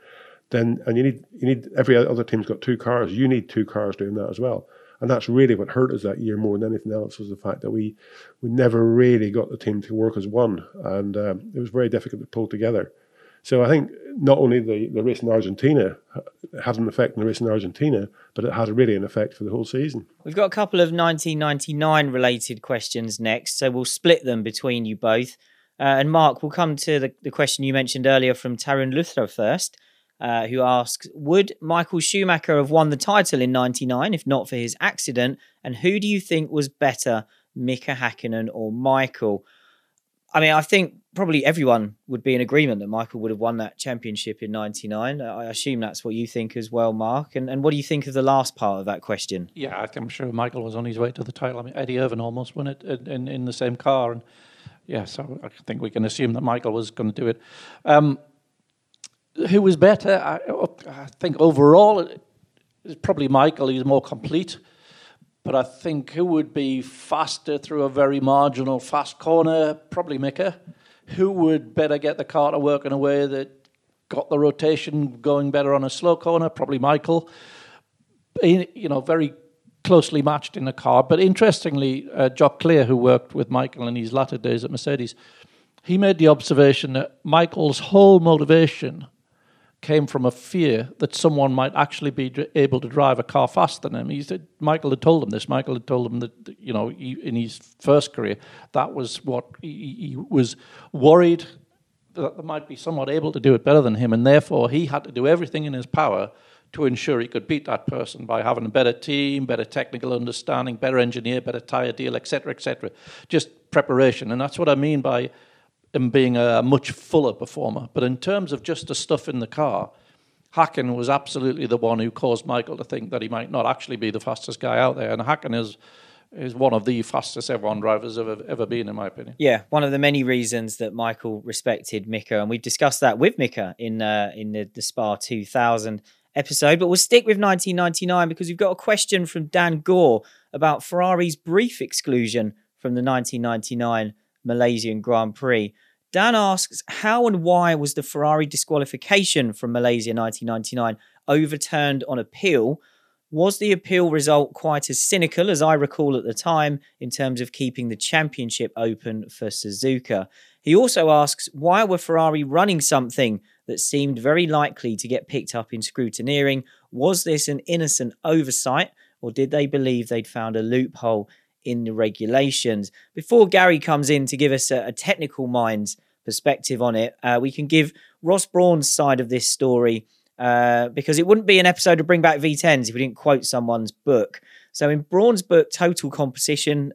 then you need every other team's got two cars. You need two cars doing that as well. And that's really what hurt us that year more than anything else, was the fact that we never really got the team to work as one. And it was very difficult to pull together. So I think not only the race in Argentina had an effect on the race in Argentina, but it had really an effect for the whole season. We've got a couple of 1999 related questions next, so we'll split them between you both. And Mark, we'll come to the question you mentioned earlier from Tarun Luthra first. Who asks, would Michael Schumacher have won the title in 99 if not for his accident? And who do you think was better, Mika Hakkinen or Michael? I mean, I think probably everyone would be in agreement that Michael would have won that championship in 99. I assume that's what you think as well, Mark. And what do you think of the last part of that question? Yeah, I'm sure Michael was on his way to the title. I mean, Eddie Irvine almost won it in the same car. And yeah, so I think we can assume that Michael was going to do it. Who was better? I think overall it's probably Michael. He was more complete. But I think who would be faster through a very marginal fast corner? Probably Mika. Who would better get the car to work in a way that got the rotation going better on a slow corner? Probably Michael. You know, very closely matched in the car. But interestingly, Jock Clear, who worked with Michael in his latter days at Mercedes, he made the observation that Michael's whole motivation came from a fear that someone might actually be able to drive a car faster than him. He said Michael had told him this. Michael had told him that, you know, in his first career, that was what he was worried, that there might be someone able to do it better than him, and therefore he had to do everything in his power to ensure he could beat that person by having a better team, better technical understanding, better engineer, better tyre deal, etc., etc. Just preparation, and that's what I mean by him being a much fuller performer. But in terms of just the stuff in the car, Hakkinen was absolutely the one who caused Michael to think that he might not actually be the fastest guy out there. And Hakkinen is one of the fastest F1 drivers ever been, in my opinion. Yeah, one of the many reasons that Michael respected Mika. And we've discussed that with Mika in the Spa 2000 episode. But we'll stick with 1999 because we've got a question from Dan Gore about Ferrari's brief exclusion from the 1999 Malaysian Grand Prix. Dan asks, how and why was the Ferrari disqualification from Malaysia 1999 overturned on appeal? Was the appeal result quite as cynical as I recall at the time in terms of keeping the championship open for Suzuka? He also asks, why were Ferrari running something that seemed very likely to get picked up in scrutineering? Was this an innocent oversight, or did they believe they'd found a loophole in the regulations? Before Gary comes in to give us a technical mind's perspective on it, we can give Ross Brawn's side of this story, because it wouldn't be an episode of Bring Back V10s if we didn't quote someone's book. So in Brawn's book, Total Composition,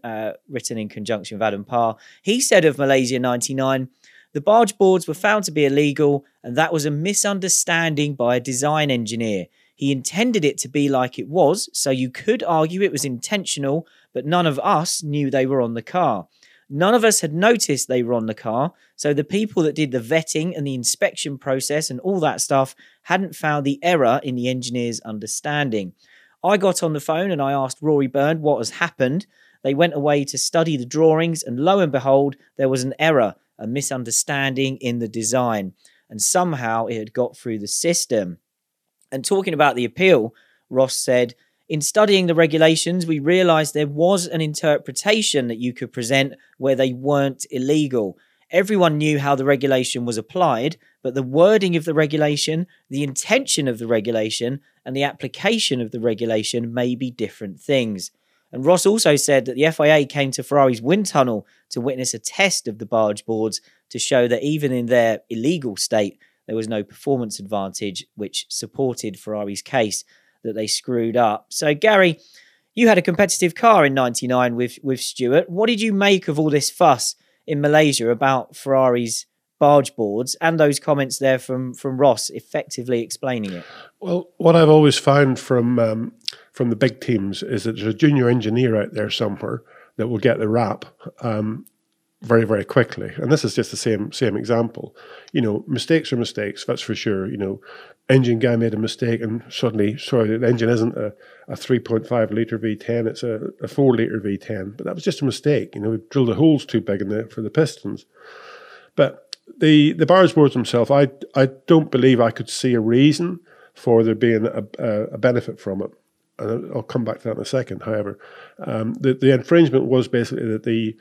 written in conjunction with Adam Parr, he said of Malaysia 99, the barge boards were found to be illegal, and that was a misunderstanding by a design engineer. He intended it to be like it was, so you could argue it was intentional, but none of us knew they were on the car. None of us had noticed they were on the car, so the people that did the vetting and the inspection process and all that stuff hadn't found the error in the engineer's understanding. I got on the phone and I asked Rory Byrne what has happened. They went away to study the drawings, and lo and behold, there was an error, a misunderstanding in the design, and somehow it had got through the system. And talking about the appeal, Ross said, in studying the regulations, we realised there was an interpretation that you could present where they weren't illegal. Everyone knew how the regulation was applied, but the wording of the regulation, the intention of the regulation, and the application of the regulation may be different things. And Ross also said that the FIA came to Ferrari's wind tunnel to witness a test of the barge boards to show that even in their illegal state, there was no performance advantage, which supported Ferrari's case that they screwed up. So, Gary, you had a competitive car in 99 with Stewart. What did you make of all this fuss in Malaysia about Ferrari's barge boards and those comments there from Ross effectively explaining it? Well, what I've always found from the big teams is that there's a junior engineer out there somewhere that will get the rap very, very quickly. And this is just the same example. You know, mistakes are mistakes, that's for sure. You know, engine guy made a mistake and suddenly, sorry, the engine isn't a 3.5 litre V10, it's a 4 litre V10. But that was just a mistake. You know, we drilled the holes too big in for the pistons. But the barge boards themselves, I don't believe I could see a reason for there being a benefit from it. And I'll come back to that in a second. However, the infringement was basically that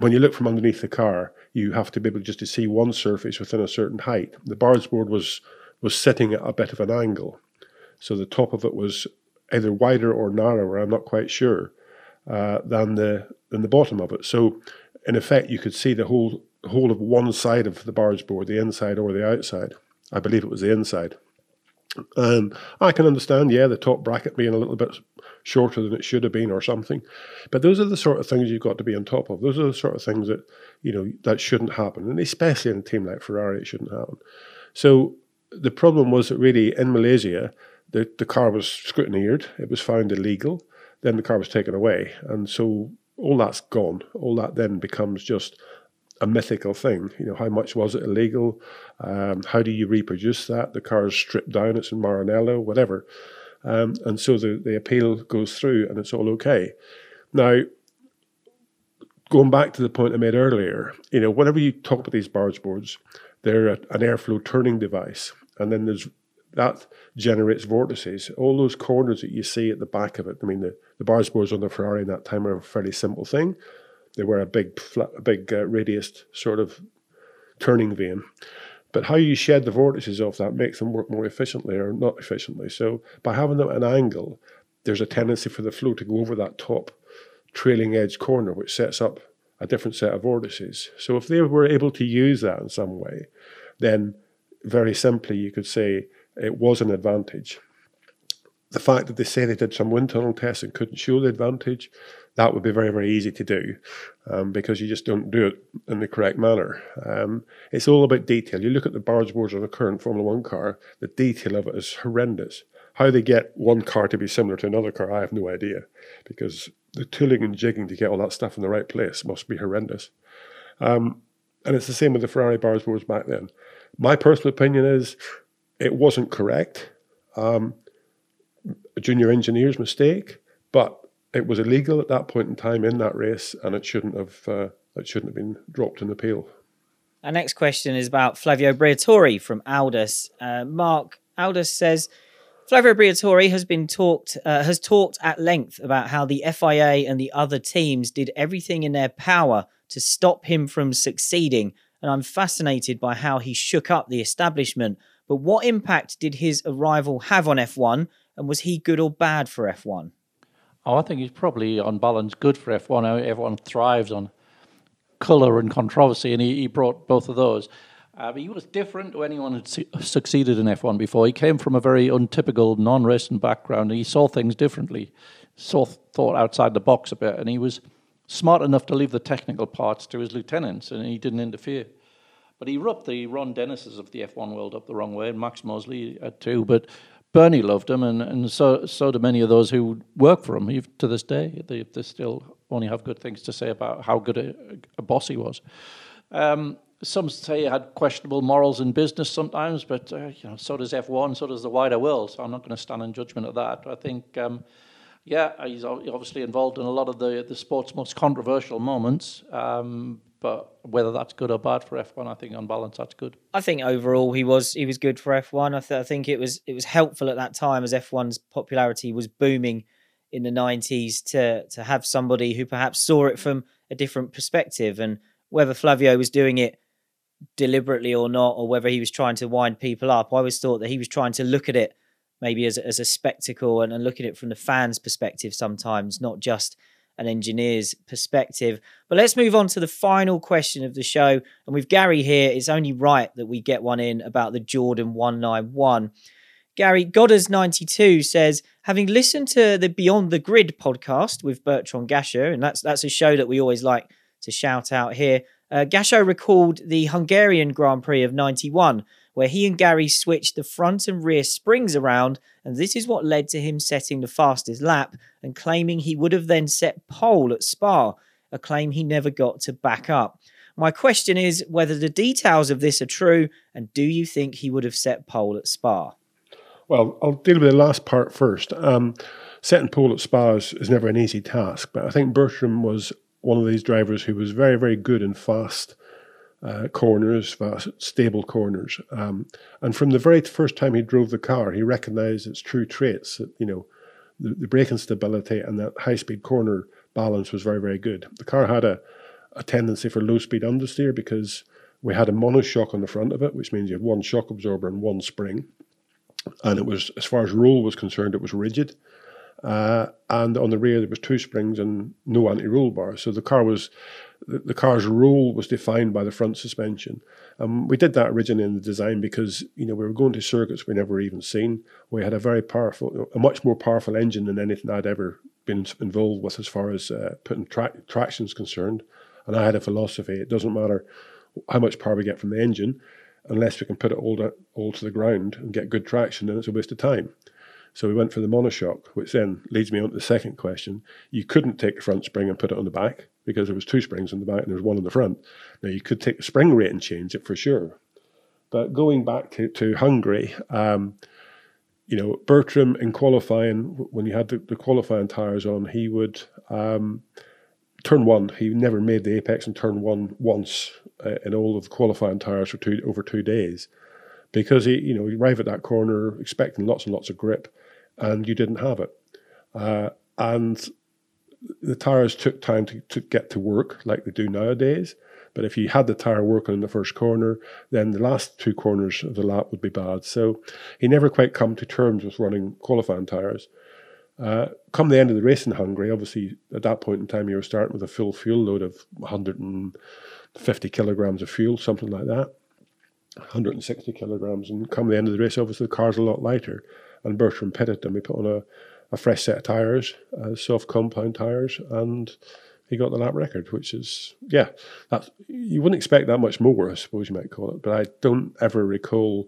when you look from underneath the car, you have to be able just to see one surface within a certain height. The barge board was sitting at a bit of an angle, so the top of it was either wider or narrower, I'm not quite sure, than the bottom of it. So in effect, you could see the whole of one side of the barge board, the inside or the outside. I believe it was the inside. And I can understand, yeah, the top bracket being a little bit shorter than it should have been or something. But those are the sort of things you've got to be on top of. Those are the sort of things that, you know, that shouldn't happen. And especially in a team like Ferrari, it shouldn't happen. So the problem was that really in Malaysia, the car was scrutineered. It was found illegal. Then the car was taken away. And so all that's gone. All that then becomes just a mythical thing. You know, how much was it illegal? How do you reproduce that? The car's stripped down, it's in Maranello, whatever. And so the appeal goes through and it's all okay. Now, going back to the point I made earlier, you know, whenever you talk about these barge boards, they're an airflow turning device. And then that generates vortices. All those corners that you see at the back of it, I mean, the barge boards on the Ferrari in that time are a fairly simple thing. They were a big radiused sort of turning vane. But how you shed the vortices off that makes them work more efficiently or not efficiently. So by having them at an angle, there's a tendency for the flow to go over that top trailing edge corner, which sets up a different set of vortices. So if they were able to use that in some way, then very simply you could say it was an advantage. The fact that they say they did some wind tunnel tests and couldn't show the advantage, that would be very, very easy to do because you just don't do it in the correct manner. It's all about detail. You look at the barge boards on a current Formula One car, the detail of it is horrendous. How they get one car to be similar to another car, I have no idea, because the tooling and jigging to get all that stuff in the right place must be horrendous. And it's the same with the Ferrari barge boards back then. My personal opinion is it wasn't correct. A junior engineer's mistake, but it was illegal at that point in time in that race, and it shouldn't have been dropped in appeal. Our next question is about Flavio Briatore from Aldus. Mark, Aldus says, Flavio Briatore has talked at length about how the FIA and the other teams did everything in their power to stop him from succeeding, and I'm fascinated by how he shook up the establishment. But what impact did his arrival have on F1? And was he good or bad for F1? Oh, I think he's probably on balance good for F1. Everyone thrives on colour and controversy, and he brought both of those. But he was different to anyone who had succeeded in F1 before. He came from a very untypical, non-racing background, and he saw things differently, thought outside the box a bit, and he was smart enough to leave the technical parts to his lieutenants, and he didn't interfere. But he rubbed the Ron Dennises of the F1 world up the wrong way, and Max Mosley too, but Bernie loved him, and so do many of those who work for him. To this day, they still only have good things to say about how good a boss he was. Some say he had questionable morals in business sometimes, but so does F1, so does the wider world, so I'm not going to stand in judgment of that. I think, he's obviously involved in a lot of the sport's most controversial moments, But whether that's good or bad for F1, I think on balance that's good. I think overall he was good for F1. I think it was helpful at that time as F1's popularity was booming in the 90s to have somebody who perhaps saw it from a different perspective. And whether Flavio was doing it deliberately or not, or whether he was trying to wind people up, I always thought that he was trying to look at it maybe as a spectacle and look at it from the fans' perspective sometimes, not just an engineer's perspective. But let's move on to the final question of the show. And with Gary here, it's only right that we get one in about the Jordan 191. Gary, Godders92 says, having listened to the Beyond the Grid podcast with Bertrand Gachot, and that's a show that we always like to shout out here, Gachot recalled the Hungarian Grand Prix of 91, where he and Gary switched the front and rear springs around, and this is what led to him setting the fastest lap and claiming he would have then set pole at Spa, a claim he never got to back up. My question is whether the details of this are true, and do you think he would have set pole at Spa? Well, I'll deal with the last part first. Setting pole at Spa is never an easy task, but I think Bertram was one of these drivers who was very, very good in fast corners, fast, stable corners. And from the very first time he drove the car, he recognized its true traits, that, you know, the braking stability and that high-speed corner balance was very, very good. The car had a tendency for low-speed understeer because we had a monoshock on the front of it, which means you had one shock absorber and one spring. And it was, as far as roll was concerned, it was rigid. And on the rear, there was two springs and no anti-roll bar. So the car's roll was defined by the front suspension. We did that originally in the design because, you know, we were going to circuits we never even seen. We had a much more powerful engine than anything I'd ever been involved with as far as putting traction's concerned. And I had a philosophy: it doesn't matter how much power we get from the engine, unless we can put it all to the ground and get good traction, then it's a waste of time. So we went for the monoshock, which then leads me on to the second question. You couldn't take the front spring and put it on the back because there was two springs on the back and there was one on the front. Now, you could take the spring rate and change it for sure. But going back to Hungary, you know, Bertram in qualifying, when you had the qualifying tyres on, he would... turn one, he never made the apex in turn one once in all of the qualifying tyres for over 2 days, because he, you know, you arrive at that corner expecting lots and lots of grip, and you didn't have it, and the tyres took time to get to work like they do nowadays. But if you had the tyre working in the first corner, then the last two corners of the lap would be bad. So he never quite come to terms with running qualifying tyres. Come the end of the race in Hungary, obviously at that point in time you were starting with a full fuel load of 150 kilograms of fuel, something like that, 160 kilograms, and come the end of the race, obviously the car's a lot lighter, and Bertram pitted him. He put on a fresh set of tyres, soft compound tyres, and he got the lap record, which is, yeah, you wouldn't expect that much more, I suppose you might call it, but I don't ever recall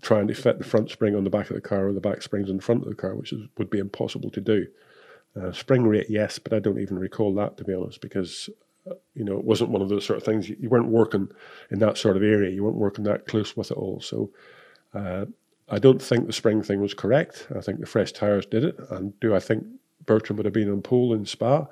trying to fit the front spring on the back of the car or the back springs in the front of the car, which would be impossible to do. Spring rate, yes, but I don't even recall that, to be honest, because, you know, it wasn't one of those sort of things. You weren't working in that sort of area. You weren't working that close with it all. So I don't think the spring thing was correct. I think the fresh tyres did it. And do I think Bertram would have been on pole in Spa?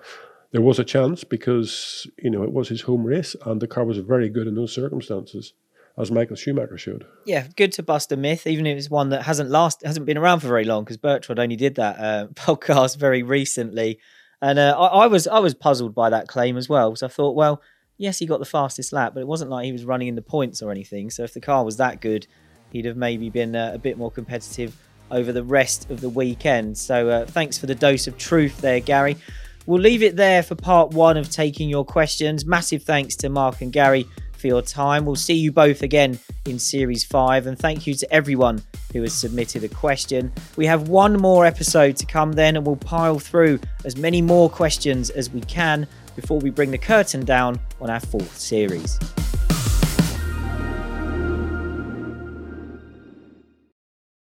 There was a chance because, you know, it was his home race and the car was very good in those circumstances, as Michael Schumacher showed. Yeah, good to bust a myth, even if it's one that hasn't been around for very long, because Bertrand only did that podcast very recently. And I was puzzled by that claim as well, because I thought, well, yes, he got the fastest lap, but it wasn't like he was running in the points or anything. So if the car was that good, he'd have maybe been a bit more competitive over the rest of the weekend. So thanks for the dose of truth there, Gary. We'll leave it there for part one of taking your questions. Massive thanks to Mark and Gary for your time. We'll see you both again in Series 5, and thank you to everyone who has submitted a question. We have one more episode to come then, and we'll pile through as many more questions as we can before we bring the curtain down on our fourth series.